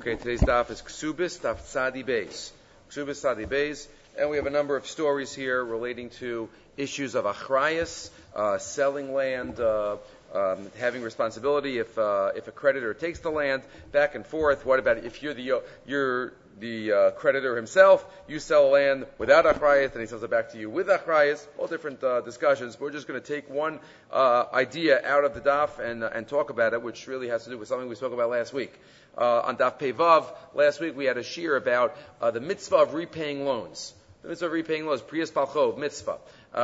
Okay, today's DAF is Ksubis Tzadi Beis, and we have a number of stories here relating to issues of achrayas, selling land, having responsibility if a creditor takes the land, back and forth. What about if you're the creditor himself, you sell land without achrayas, and he sells it back to you with achrayas? All different discussions. We're just going to take one idea out of the daf and talk about it, which really has to do with something we spoke about last week. On daf Pei Vav, last week we had a shiur about the mitzvah of repaying loans. The mitzvah of repaying loans, priyas falchov, mitzvah.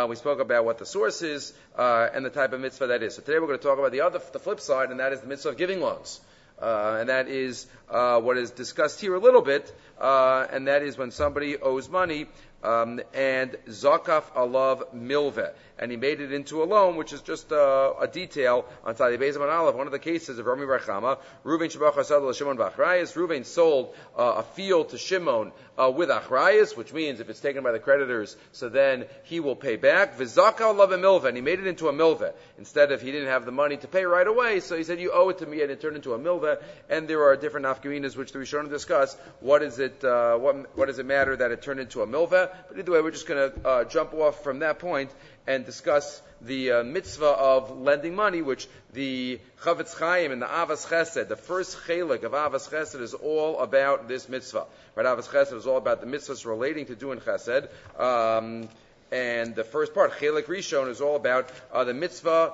We spoke about what the source is and the type of mitzvah that is. So today we're going to talk about the flip side, and that is the mitzvah of giving loans. And that is what is discussed here a little bit, and that is when somebody owes money and zakaf alav milveh, and he made it into a loan, which is just a detail on Tzadi Beis on Aleph. One of the cases of Rami Rechama, Reuven sold a field to Shimon with achrayas, which means if it's taken by the creditors, so then he will pay back. V'zakaf alav milveh, and he made it into a milveh. Instead of he didn't have the money to pay right away, so he said, you owe it to me, and it turned into a milveh. And there are different nafkeminas which the Rishonim discuss. What is it? What does it matter that it turned into a milveh? But either way, we're just going to jump off from that point and discuss the mitzvah of lending money, which the Chafetz Chaim and the Ahavas Chesed, the first chalik of Ahavas Chesed, is all about this mitzvah. Right? Ahavas Chesed is all about the mitzvahs relating to doing chesed. And the first part, Chalik Rishon, is all about the mitzvah's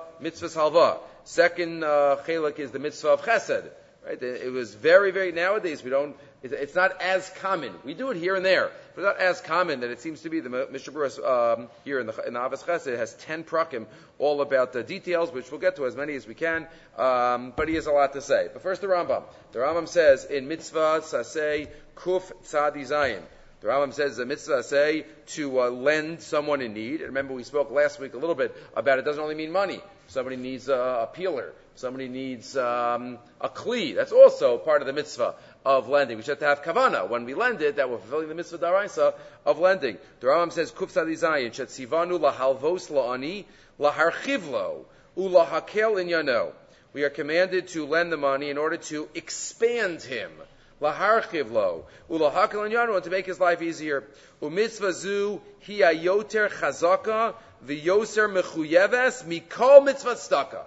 halva. Second chalik is the mitzvah of chesed. Right? It was very, very, nowadays we don't, it's not as common. We do it here and there, but it's not as common that it seems to be. The Mishnah Berurah here in the Ahavas Chesed has 10 prakim all about the details, which we'll get to as many as we can, but he has a lot to say. But first the Rambam. The Rambam says in mitzvah sasei kuf tzadi zayin. The Rambam says the mitzvah say to lend someone in need. And remember, we spoke last week a little bit about it doesn't only mean money. Somebody needs a peeler. Somebody needs a kli. That's also part of the mitzvah of lending. We just have to have kavana. When we lend it, that we're fulfilling the mitzvah daraisa of lending. The Rambam says, Kuf Tzadi Zayin, Shetzivanu lahalvos la'ani laharchivlo ulahakel inyano. We are commanded to lend the money in order to expand him. Laharchivlo ulahakel inyano, and to make his life easier. Umitzvazu hiayoter chazaka v'yoser mechuyeves mikol mitzvah staka.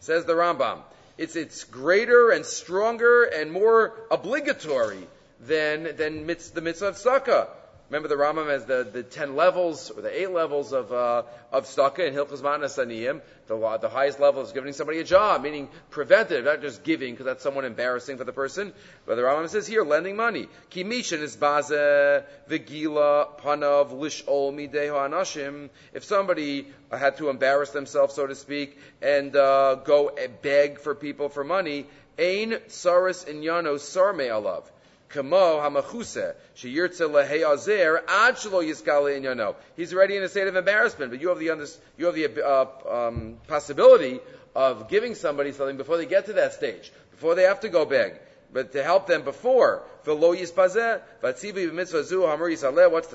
Says the Rambam, it's greater and stronger and more obligatory than the mitzvah of tzedakah. Remember, the Rambam has the 10 levels or the 8 levels of tzedakah in Hilchos Matnas Aniyim. The highest level is giving somebody a job, meaning preventive, not just giving, because that's somewhat embarrassing for the person. But the Rambam says here, lending money. Ki mishen is baze v'gila panav lish'ol mideho anashim. If somebody had to embarrass themselves, so to speak, and go beg for people for money, ein saris inyano sarmei alav. He's already in a state of embarrassment, but you have the possibility of giving somebody something before they get to that stage, before they have to go beg, but to help them before. What's the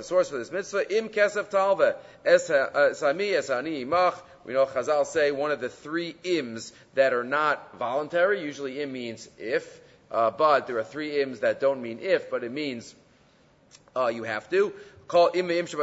source for this mitzvah? Im kesef talve esami esani imach. We know Chazal say one of the 3 ims that are not voluntary. Usually, im means if. But there are 3 ims that don't mean if, but it means you have to. There's a Meshech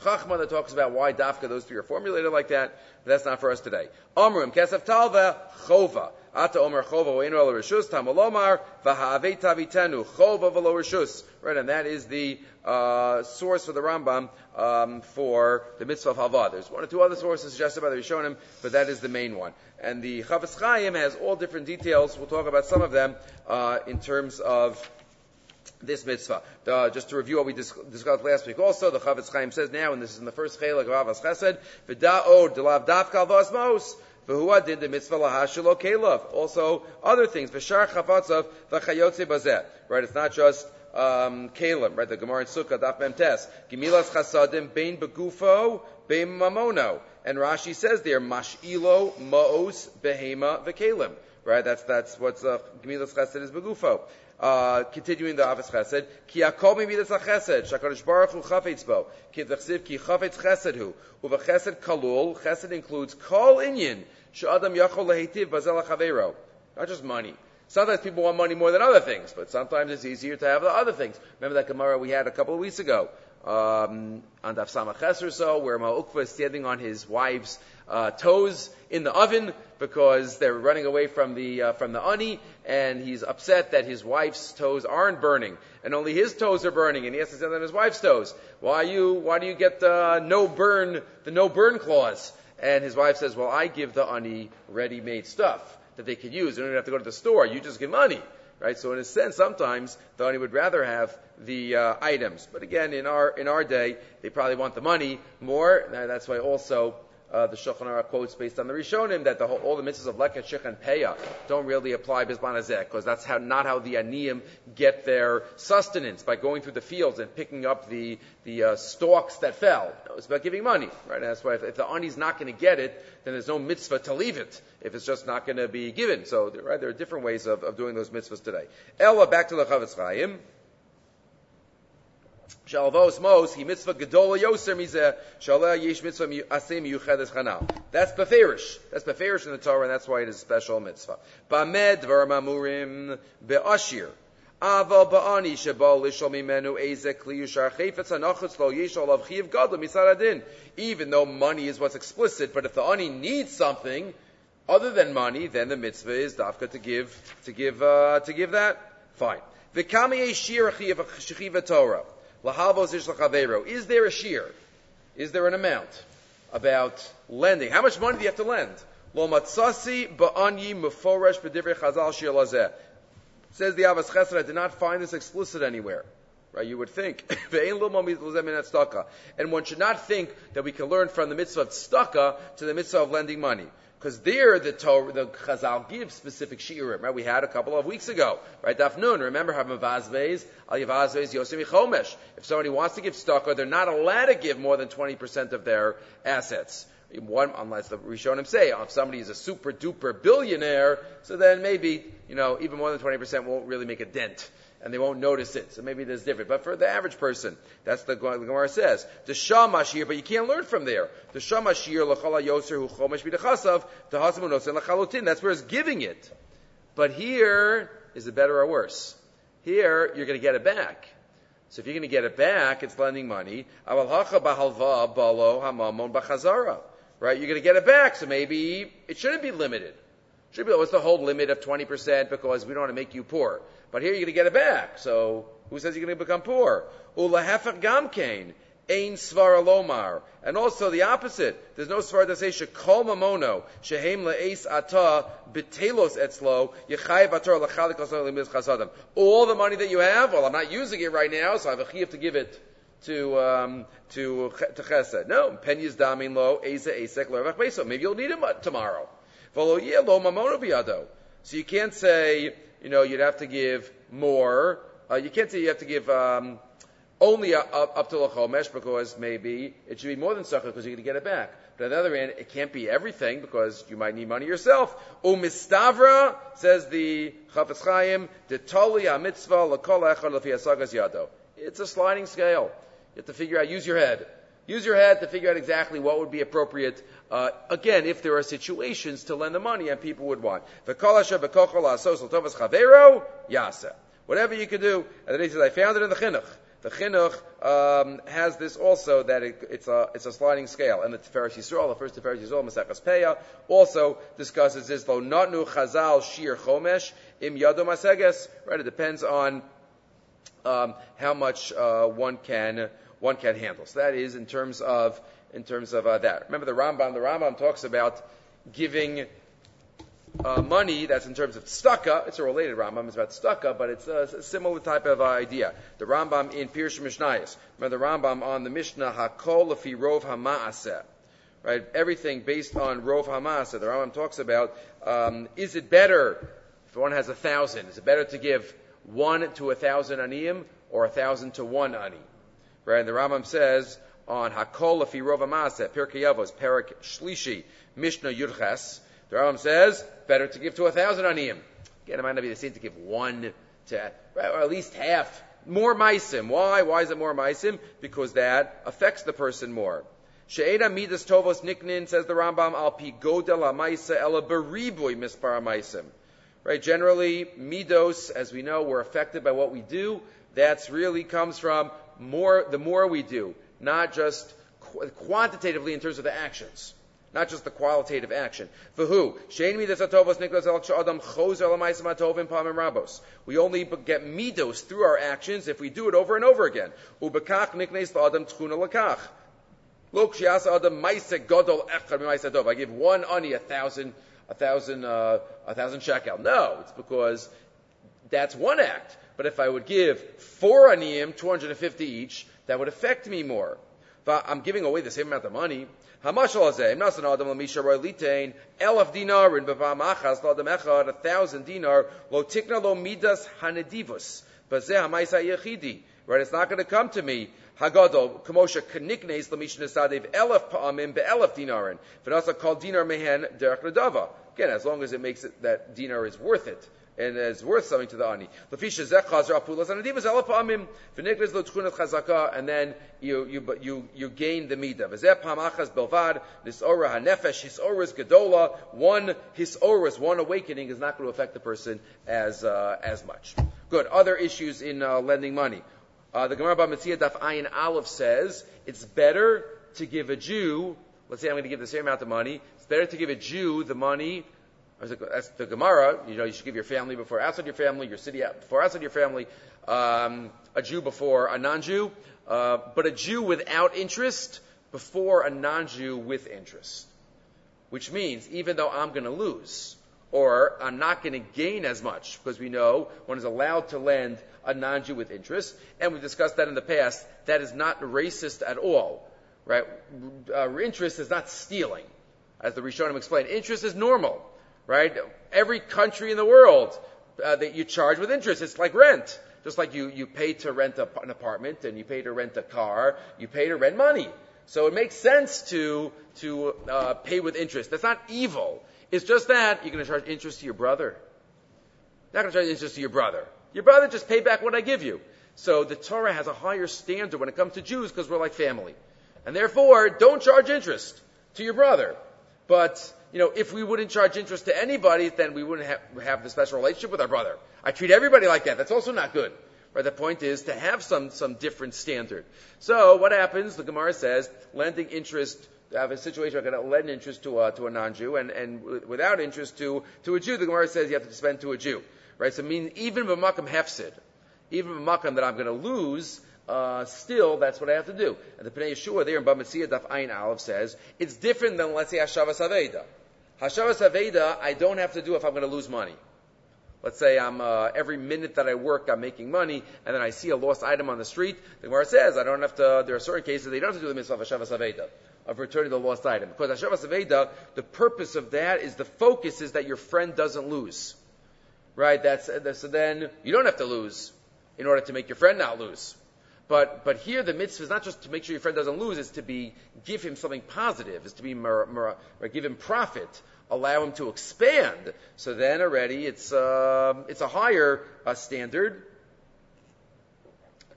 Chachma that talks about why dafka those 3 are formulated like that, but that's not for us today. Omrim kesef talva chova. Ata omer chova we'inu ala rishus tam olomar v'ha'avei tavitenu chova v'lo rishus. Right, and that is the source for the Rambam for the mitzvah of halva. There's 1 or 2 other sources suggested by the Rishonim, but that is the main one. And the Chafetz Chaim has all different details. We'll talk about some of them in terms of this mitzvah. Just to review what we discussed last week also, the Chafetz Chaim says now, and this is in the first chelek of Ahavas Chesed, V'da'od delav davka alvas mos. V'hua did the mitzvah lahashilo kelev. Also, other things. V'shar chavatzav v'chayotze bazeh. Right, it's not just Kalim, right? The Gemara in Sukkot, Daf Mem Tes. Gemilas Chasadim Bein Begufo Bein Mamono, and Rashi says there Mashilo Maos Behema VeKalim, right? That's what's Gemilas Chasad is Begufo. Continuing the Ahavas Chesed, Ki Yakom Midas Chesed, Shakadosh Baruch Hu Chafetz Bo, Ki Tachsiv Ki Chafetz Chesed Hu, Uva Chesed Kalul. Chesed includes Kol Inyan. She'adam yachol lehitiv bazel hachaveiro. Not just money. Sometimes people want money more than other things, but sometimes it's easier to have the other things. Remember that Gemara we had a couple of weeks ago, on DAF Samaches or so, where Ma'ukva is standing on his wife's toes in the oven because they're running away from the ani, and he's upset that his wife's toes aren't burning, and only his toes are burning, and he has to stand on his wife's toes. Why do you get the no burn clause? And his wife says, well, I give the ani ready-made stuff that they could use. They don't even have to go to the store. You just give money. Right, so in a sense, sometimes the ani would rather have the items, but again, in our day, they probably want the money more. And that's why also the Shulchan Arach quotes based on the Rishonim that all the mitzvahs of Lekach, Shich, and Peah don't really apply Bizban Hazeh, because that's not how the Aniyim get their sustenance, by going through the fields and picking up the stalks that fell. No, it's about giving money, right? And that's why if the Ani's not going to get it, then there's no mitzvah to leave it, if it's just not going to be given. So right, there are different ways of doing those mitzvahs today. Ella, back to the Chafetz Chaim. That's pefirish. That's pefirish in the Torah, and that's why it is a special mitzvah. Even though money is what's explicit, but if the ani needs something other than money, then the mitzvah is dafka to give that. Fine. Is there a shear? Is there an amount about lending? How much money do you have to lend? Says the Ahavas Chesed, I did not find this explicit anywhere. Right? You would think. And one should not think that we can learn from the mitzvah of tzedakah to the mitzvah of lending money. Because there, the Torah, the Chazal gives specific shiurim, right? We had a couple of weeks ago, right? Daf Nun. Remember, Havavazvez, Alivazvez, Yosemi Chomesh. If somebody wants to give tzedakah, they're not allowed to give more than 20% of their assets. Unless the Rishonim say, if somebody is a super duper billionaire, so then maybe, even more than 20% won't really make a dent, and they won't notice it. So maybe there's different. But for the average person, that's the Gemara says. The Shamashir, but you can't learn from there. The Shamashir, Lachala Yoser, Hu Chomesh Bidachasav, the Hasamu Nosen Lachalotin. That's where it's giving it. But here, is it better or worse? Here, you're going to get it back. So if you're going to get it back, it's lending money. Aval Hacha Bahalva, Balo, Hamamon, Bachazara. Right? You're going to get it back. So maybe it shouldn't be limited. What's the whole limit of 20%? Because we don't want to make you poor. But here you're going to get it back. So who says you're going to become poor? Ulahafat gamkein, ein svara lomar. And also the opposite. There's no svara to say shekol mamono, shehem le'eis ata, bitelos etzlo, yechayev ator lachalik osor limiz chasadam. All the money that you have, well, I'm not using it right now, so I have a chiyuv to give it to chesed. No, pen yizdamin lo, eza esek lo revach peso. Maybe you'll need him tomorrow. V'lo yeh lo mamono biyado. So you can't say, you'd have to give more. You can't say you have to give only up to Lachomesh, because maybe it should be more than Sakha, because you're going to get it back. But on the other hand, it can't be everything, because you might need money yourself. Umistavra, says the Chafetz Chaim, detali hamitzvah l'kol echad l'fi hasagas yado. It's a sliding scale. You have to figure out, use your head. Use your head to figure out exactly what would be appropriate, again, if there are situations to lend the money and people would want. Whatever you can do. And then he says, I found it in the chinuch. The chinuch has this also, that it's a sliding scale. And the Tiferes Yisrael, the first Tiferes Yisrael, Maseches Peah, also discusses this, lo notnu chazal shir chomesh im yado maseges. Right, it depends on how much one can handle. So that is in terms of that. Remember the Rambam talks about giving money. That's in terms of tzedakah. It's a related Rambam. It's about tzedakah, but it's a similar type of idea. The Rambam in Pirush Mishnayos. Remember the Rambam on the Mishnah Hakol Lefi Rov Hamaaseh. Right, everything based on Rov Hamaaseh. The Rambam talks about is it better if one has 1,000? Is it better to give 1 to 1,000 aniyim or 1,000 to 1 ani? Right, and the Rambam says on Hakol Lefi Rov Hamaaseh, Pirkei Avos, Perak Shlishi, Mishnah Yudches. The Rambam says better to give to 1,000 aniyim. Again, it might not be the same to give 1 to, right, or at least half, more maisim. Why? Why is it more maisim? Because that affects the person more. She'eda midas tovos niknin, says the Rambam, al pi godel ha'maisa ela beribui mispar ha'maisim. Right, generally, midos, as we know, we're affected by what we do. That's really comes from more, the more we do, not just quantitatively in terms of the actions, not just the qualitative action. For who? We only get midos through our actions if we do it over and over again. I give one ani 1,000 shekel. No, it's because that's one act. But if I would give 4 aniyim, 250 each, that would affect me more. I'm giving away the same amount of money. Hamashal hazeh, im nasan adam l'misha roi litein, elef dinar, in bevam achas, l'adam echad, 1,000 dinar, lo tikna lo midas hanedivus, bazeh hamaisa yechidi. Right, it's not going to come to me. Hagadol, Kamosha Kaniknes, Lamishin Sadev, Elef Pa'amim, Be'elef Dinarin. Vinasa called Dinar Mehen, Derek Nadava. Again, as long as it makes it that dinar is worth it, and is worth something to the Ani. Lafisha Zekhazar Apulas Anadivas, Elef Pa'amim, Viniknes Lutunat Chazaka, and then you gain the Midah. Vizep Hamachas Belvad, Nisora Hanefesh, Hisoras Gadola, one awakening is not going to affect the person as much. Good. Other issues in lending money. The Gemara B'Metziah DAF Ayin Aleph says it's better to give a Jew. Let's say I'm going to give the same amount of money. It's better to give a Jew the money. That's the Gemara. You know, you should give your family before outside your family, your city before outside your family, a Jew before a non-Jew, but a Jew without interest before a non-Jew with interest. Which means even though I'm going to lose, or I'm not going to gain as much, because we know one is allowed to lend a non-Jew with interest, and we've discussed that in the past. That is not racist at all, right? Interest is not stealing, as the Rishonim explained. Interest is normal, right? Every country in the world that you charge with interest, it's like rent. Just like you pay to rent an apartment, and you pay to rent a car, you pay to rent money. So it makes sense to pay with interest. That's not evil. It's just that you're going to charge interest to your brother. Not going to charge interest to your brother. Your brother, just pay back what I give you. So the Torah has a higher standard when it comes to Jews because we're like family. And therefore, don't charge interest to your brother. But, you know, if we wouldn't charge interest to anybody, then we wouldn't have the special relationship with our brother. I treat everybody like that. That's also not good. Right? The point is to have some different standard. So what happens? The Gemara says, lending interest, I have a situation where I'm going to lend interest to a non-Jew, and without interest to a Jew, the Gemara says you have to spend to a Jew, right? So it means even b'makam hefsid, even b'makam that I'm going to lose, still that's what I have to do. And the Pnei Yeshua there in B'Metziah Daf Ayin Aleph says it's different than, let's say, Hashavas Aveida. Hashavas Aveida I don't have to do if I'm going to lose money. Let's say I'm every minute that I work, I'm making money, and then I see a lost item on the street. The Gemara says I don't have to. There are certain cases they don't have to do the mitzvah of Hashavas Aveida, of returning the lost item, because Hashavas Aveida, the purpose of that is the focus is that your friend doesn't lose, right? So then you don't have to lose in order to make your friend not lose. But here the mitzvah is not just to make sure your friend doesn't lose; it's to give him something positive, is to be give him profit. Allow him to expand. So then already it's a higher standard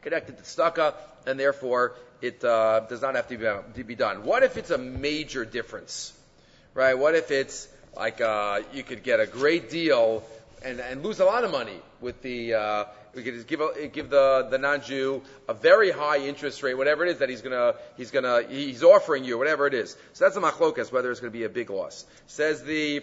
connected to tzedakah, and therefore it does not have to be done. What if it's a major difference, right? What if it's like you could get a great deal and lose a lot of money with the we could just give the non-Jew a very high interest rate, whatever it is that he's offering you, whatever it is. So that's a machlokas, whether it's going to be a big loss. Says the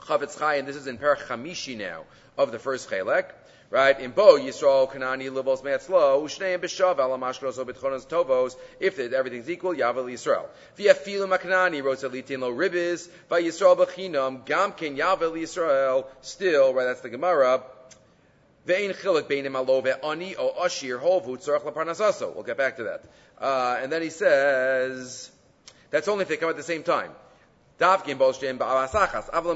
Chafetz Chaim, this is in Perach Hamishi now of the first Chelek, right? In Bo Yisrael Kanani Livos Meatzlo Ushnei B'Shav Alamashros Obitchonos Tovos. If everything's equal, Yavel Yisrael. V'Yafilu Makanani Rosa Litin Lo Ribbis VaYisrael B'Chinam Gamkin Yavel Yisrael. Still, right? That's the Gemara. We'll get back to that. And then he says, that's only if they come at the same time. If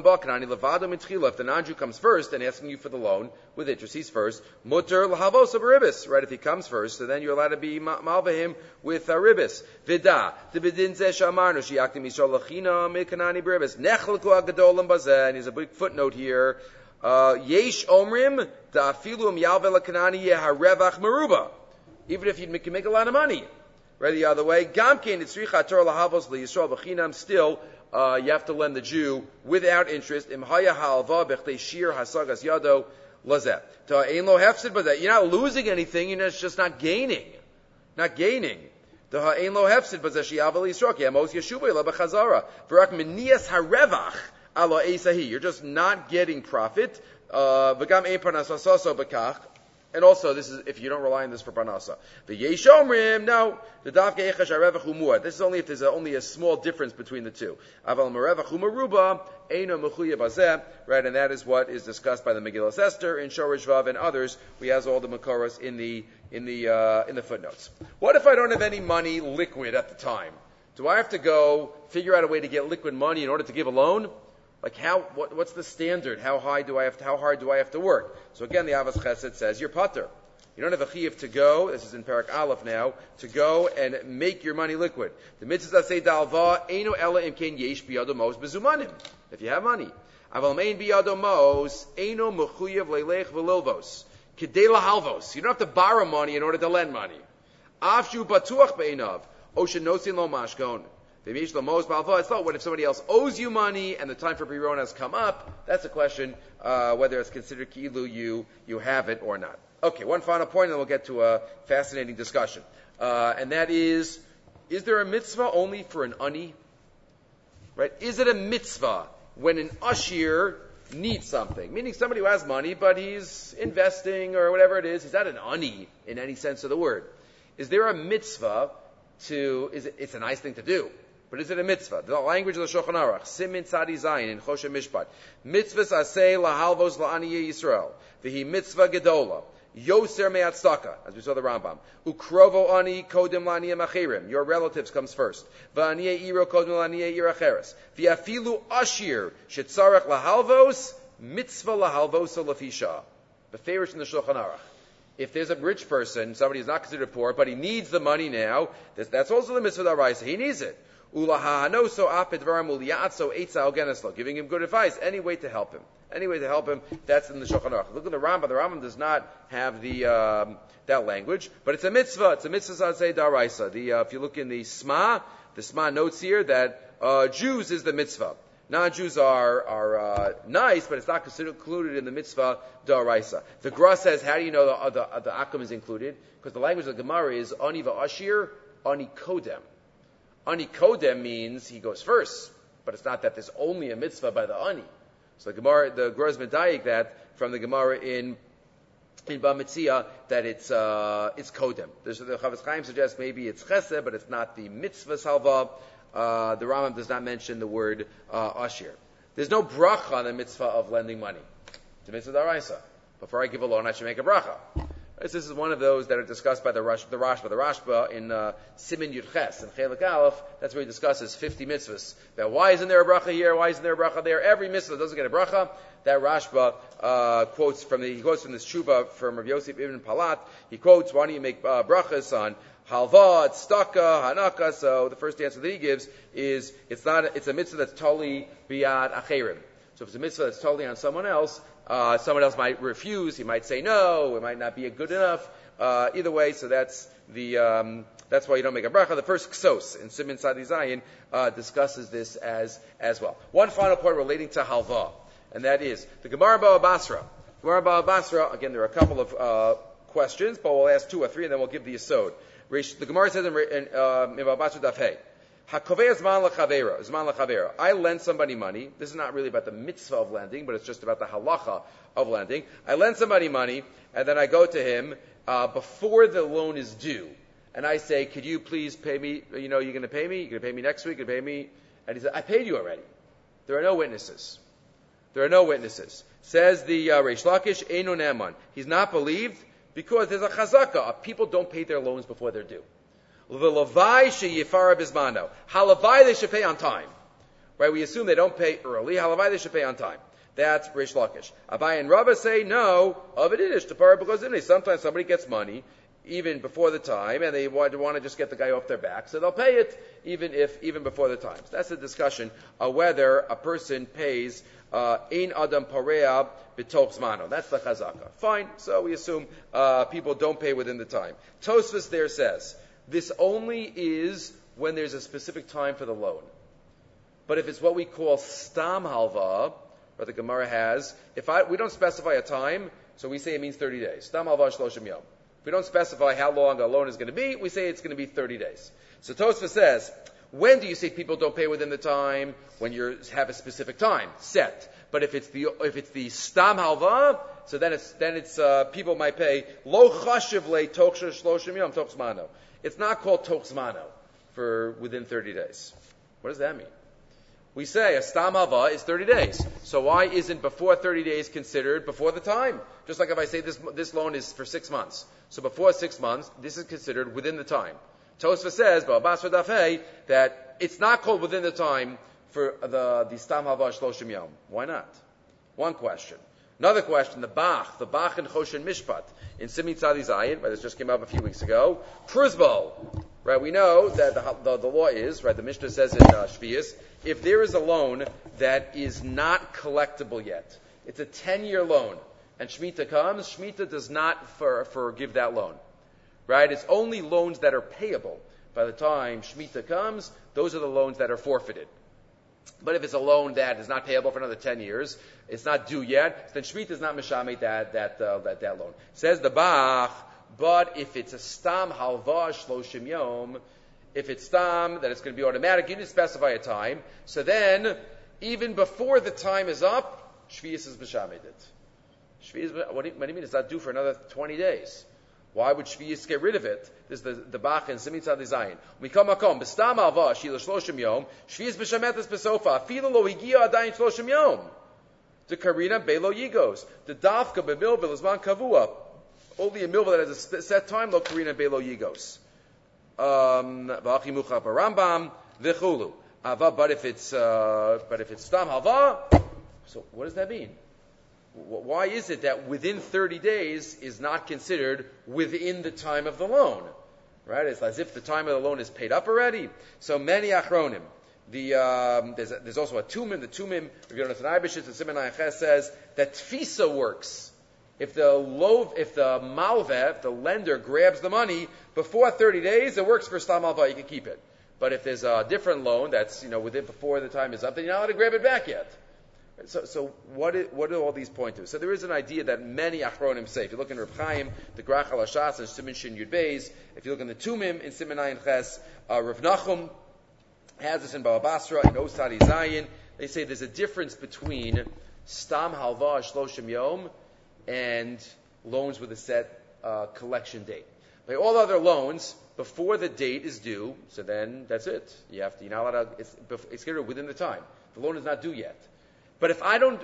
the non-Jew comes first and asking you for the loan with interest, he's first. Right, if he comes first, so then you're allowed to be malvahim with ribbis. And there's a big footnote here. Yesh omrim da afilu yalvel kanani yeharevach meruba. Even if you can make a lot of money, Right the other way. Gamkein itzricha Torah lahavos liyisrael b'chinam. Still, you have to lend the Jew without interest. Imhaya halva b'chtei shir hasagas yado lazeh. Ta'ain lo hefsid b'zeh. You're not losing anything. You're just not gaining. Not gaining. Ta'ain lo hefsid b'zeh shi'ava liyisrael ki amos yeshuvay la b'chazara v'rak minias harevach ala eisahi. You're just not getting profit. V'gam ein parnasasaso b'kach. And also, this is if you don't rely on this for parnasa. The yesh omrim, no, the davke echash harevach humuah. This is only if there's only a small difference between the two. Aval merevach humaruba eino mechuyev hazeh. Right, and that is what is discussed by the Megillas Esther in Shorish Vav and others. We have all the makaros in the footnotes. What if I don't have any money liquid at the time? Do I have to go figure out a way to get liquid money in order to give a loan? Like what's the standard? How hard do I have to work? So again, the Ahavas Chesed says, you're pater. You don't have a chiyuv to go, this is in Parak Aleph now, to go and make your money liquid. The mitzvah say dalva, eino ela imkein yesh biyado mos bezumanim. If you have money. Aval mein biyado mos, eino mechuyev leilech velilvos. Kedei lahalvos. You don't have to borrow money in order to lend money. Afshu batuach beinav, oshen nosin lo mashkon. It's not what if somebody else owes you money and the time for piron has come up. That's a question whether it's considered ki'ilu you have it or not. Okay, one final point, and then we'll get to a fascinating discussion. And that is there a mitzvah only for an ani? Right? Is it a mitzvah when an ashir needs something? Meaning somebody who has money, but he's investing or whatever it is. He's not an ani in any sense of the word. Is there a mitzvah it's a nice thing to do. But is it a mitzvah? The language of the Shulchan Arach, Simin Tzadi Zayin in Choshe Mishpat, mitzvahs aseh lahalvos la'aniye Yisrael, v'hi mitzvah gedola, yoser me'atzaka, as we saw the Rambam, ukrovo ani kodem la'aniye machirim, your relatives comes first, v'aniye iro kodem la'aniye iracheres, v'afilu ashir shetzarech lahalvos, mitzvah lahalvos lafisha, pefirish in the Shulchan Arach. If there's a rich person, somebody who's not considered poor, but he needs the money now, that's also the mitzvah daraisa. He needs it. Giving him good advice, any way to help him. That's in the Shulchan Aruch. Look at the Rambam. The Rambam does not have that language, but it's a mitzvah. It's a mitzvah say daraisa. If you look in the Sma notes here that Jews is the mitzvah. Non-Jews are nice, but it's not considered included in the mitzvah daraisa. The Gra says, how do you know the akum is included? Because the language of the Gemara is ani va'ashir, ani kodem. Ani kodem means he goes first, but it's not that there's only a mitzvah by the ani. So the Gemara is medayik that from the Gemara in Bamitzia that it's kodem. The Chafetz Chaim suggests maybe it's chesed, but it's not the mitzvah salva. The Rambam does not mention the word ashir. There's no bracha on the mitzvah of lending money. It's a mitzvah daraisa. Before I give a loan, I should make a bracha. This is one of those that are discussed by the Rashba in Simin Yudches and Chalik Aleph. That's where he discusses 50 mitzvahs. That why isn't there a bracha here? Why isn't there a bracha there? Every mitzvah doesn't get a bracha. That Rashba quotes from this tshuva from Rav Yosef Ibn Palat. He quotes, why don't you make brachas on halva, tztaka, hanaka? So the first answer that he gives is it's a mitzvah that's totally biyad acherim. So if it's a mitzvah that's totally on someone else, someone else might refuse. He might say no. It might not be good enough. Either way, so that's that's why you don't make a bracha. The first ksos in Simin Tzadi Zayin discusses this as well. One final point relating to halva, and that is the Gemara Basra. Gemara Basra. Again, there are a couple of questions, but we'll ask two or three, and then we'll give the yesod. The Gemara says in Basra Daf Hey. I lend somebody money. This is not really about the mitzvah of lending, but it's just about the halacha of lending. I lend somebody money, and then I go to him before the loan is due, and I say, "Could you please pay me? You know, you're going to pay me. You're going to pay me next week. You're going to pay me." And he said, "I paid you already." There are no witnesses. Says the Reish Lakish, Eino Naaman. He's not believed because there's a chazakah. People don't pay their loans before they're due. Halavai they should pay on time. Right? We assume they don't pay early. Halavai they should pay on time. That's Rish Lakish. Abai and Rabbah say no. Avedidish to par because sometimes somebody gets money even before the time, and they want to just get the guy off their back, so they'll pay it even before the time. So that's the discussion of whether a person pays ein adam pareah b'toch zmano. That's the chazakah. Fine. So we assume people don't pay within the time. Tosfos there says. This only is when there's a specific time for the loan. But if it's what we call stam halva, or the Gemara has, we don't specify a time, so we say it means 30 days. Stam halva shloshim yom. If we don't specify how long a loan is going to be, we say it's going to be 30 days. So Tosfos says, when do you say people don't pay within the time? When you have a specific time set. But if it's the stam halva, so then it's people might pay lo chashiv le toksha shloshim yom toksmano. It's not called toksmano for within 30 days. What does that mean? We say a stam halva is 30 days. So why isn't before 30 days considered before the time? Just like if I say this loan is for 6 months. So before 6 months, this is considered within the time. Tosfos says, that it's not called within the time for the stam halva shloshim yom. Why not? One question. Another question, the Bach and Choshen Mishpat, in Simin Tzadi Zayin, right, this just came up a few weeks ago, Pruzbo, right, we know that the law is, right, the Mishnah says in Shvius, if there is a loan that is not collectible yet, it's a 10-year loan, and Shemitah comes, Shemitah does not forgive that loan, right, it's only loans that are payable. By the time Shemitah comes, those are the loans that are forfeited. But if it's a loan that is not payable for another 10 years, it's not due yet, then Shemitah is not Mishameh that loan. Says the Bach, but if it's a stam halva shloshim yom, if it's stam, then it's going to be automatic. You didn't specify a time. So then, even before the time is up, Shvius is Mishameh it. Shvius, what do you mean? It's not due for another 20 days. Why would Shvius get rid of it? This is the Bach and Simin Tzadi Zayin. Mikam Makom, B'stam Alva, Shila Shloshim Yom, Shvius B'shametas B'sofa, Fila Lo Higia Adayin Shloshim Yom, the Karina Belo Yigos, the Dafka B'mil V'lizman Kavua, only a milva that has a set time, Lo Karina Belo Yigos. V'achi Mucha Barambam, V'chulu. Ava, but if it's Stam Alva, so what does that mean? Why is it that within 30 days is not considered within the time of the loan? Right? It's as if the time of the loan is paid up already. So many achronim. There's also a tumim. The tumim, if you don't know, the Siman says that tfisa works. If the malveh, if the lender grabs the money before 30 days, it works for stam malveh. You can keep it. But if there's a different loan that's before the time is up, then you're not allowed to grab it back yet. So what do all these point to? So there is an idea that many achronim say. If you look in Reb Chaim, the Grach al Hashas and Siman Shin Yud Beis. If you look in the Tumim in Siman Ayin Ches, Rav Nachum has this in Baba Basra in Ostadi Zayin. They say there's a difference between stam halva shloshim yom and loans with a set collection date. Like all other loans, before the date is due, so then that's it. It's considered within the time. The loan is not due yet. But if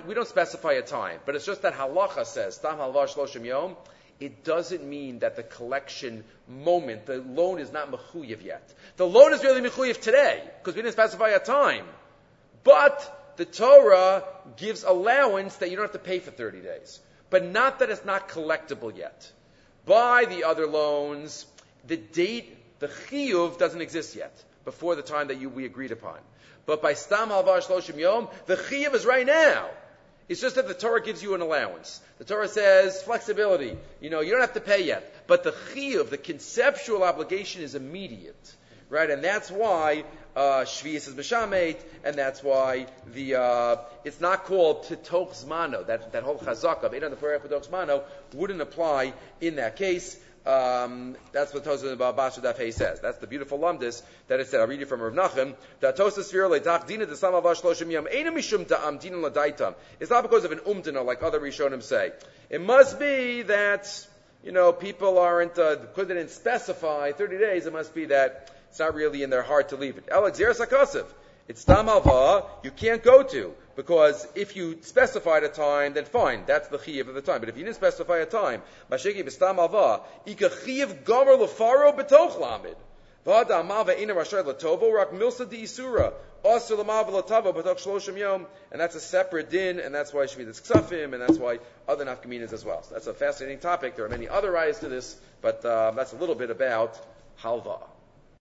we don't specify a time, but it's just that halacha says, stam halva shloshim yom, it doesn't mean that the collection moment, the loan is not mechuyev yet. The loan is really mechuyev today, because we didn't specify a time. But the Torah gives allowance that you don't have to pay for 30 days. But not that it's not collectible yet. By the other loans, the date, the chiyuv doesn't exist yet, before the time that we agreed upon. But by stam halva shloshim yom, the chiyuv is right now. It's just that the Torah gives you an allowance. The Torah says flexibility. You don't have to pay yet. But the chiyuv, the conceptual obligation, is immediate, right? And that's why shvius is mishameit, and that's why the it's not called titoch zmano. That whole chazaka of eidan the perach titoch zmano wouldn't apply in that case. That's what Tosfos Basra Daf Hey says. That's the beautiful lumdis that it said. I'll read you from Rav Nachum. It's not because of an umdina like other Rishonim say. It must be that, people aren't, because they didn't specify 30 days, it must be that it's not really in their heart to leave it. It's stam halva, you can't go to, because if you specified a time, then fine, that's the chiyuv of the time. But if you didn't specify a time, mashiki b'stam halva, ika chiyuv gomer lefaro b'toch lamed. V'adam malva ina rashay latovo, rak milsa di isura, osur l'malva latavo b'toch shloshim yom. And that's a separate din, and that's why shemidas ksafim, and that's why other nafkeminas as well. So that's a fascinating topic. There are many other rights to this, but that's a little bit about halva.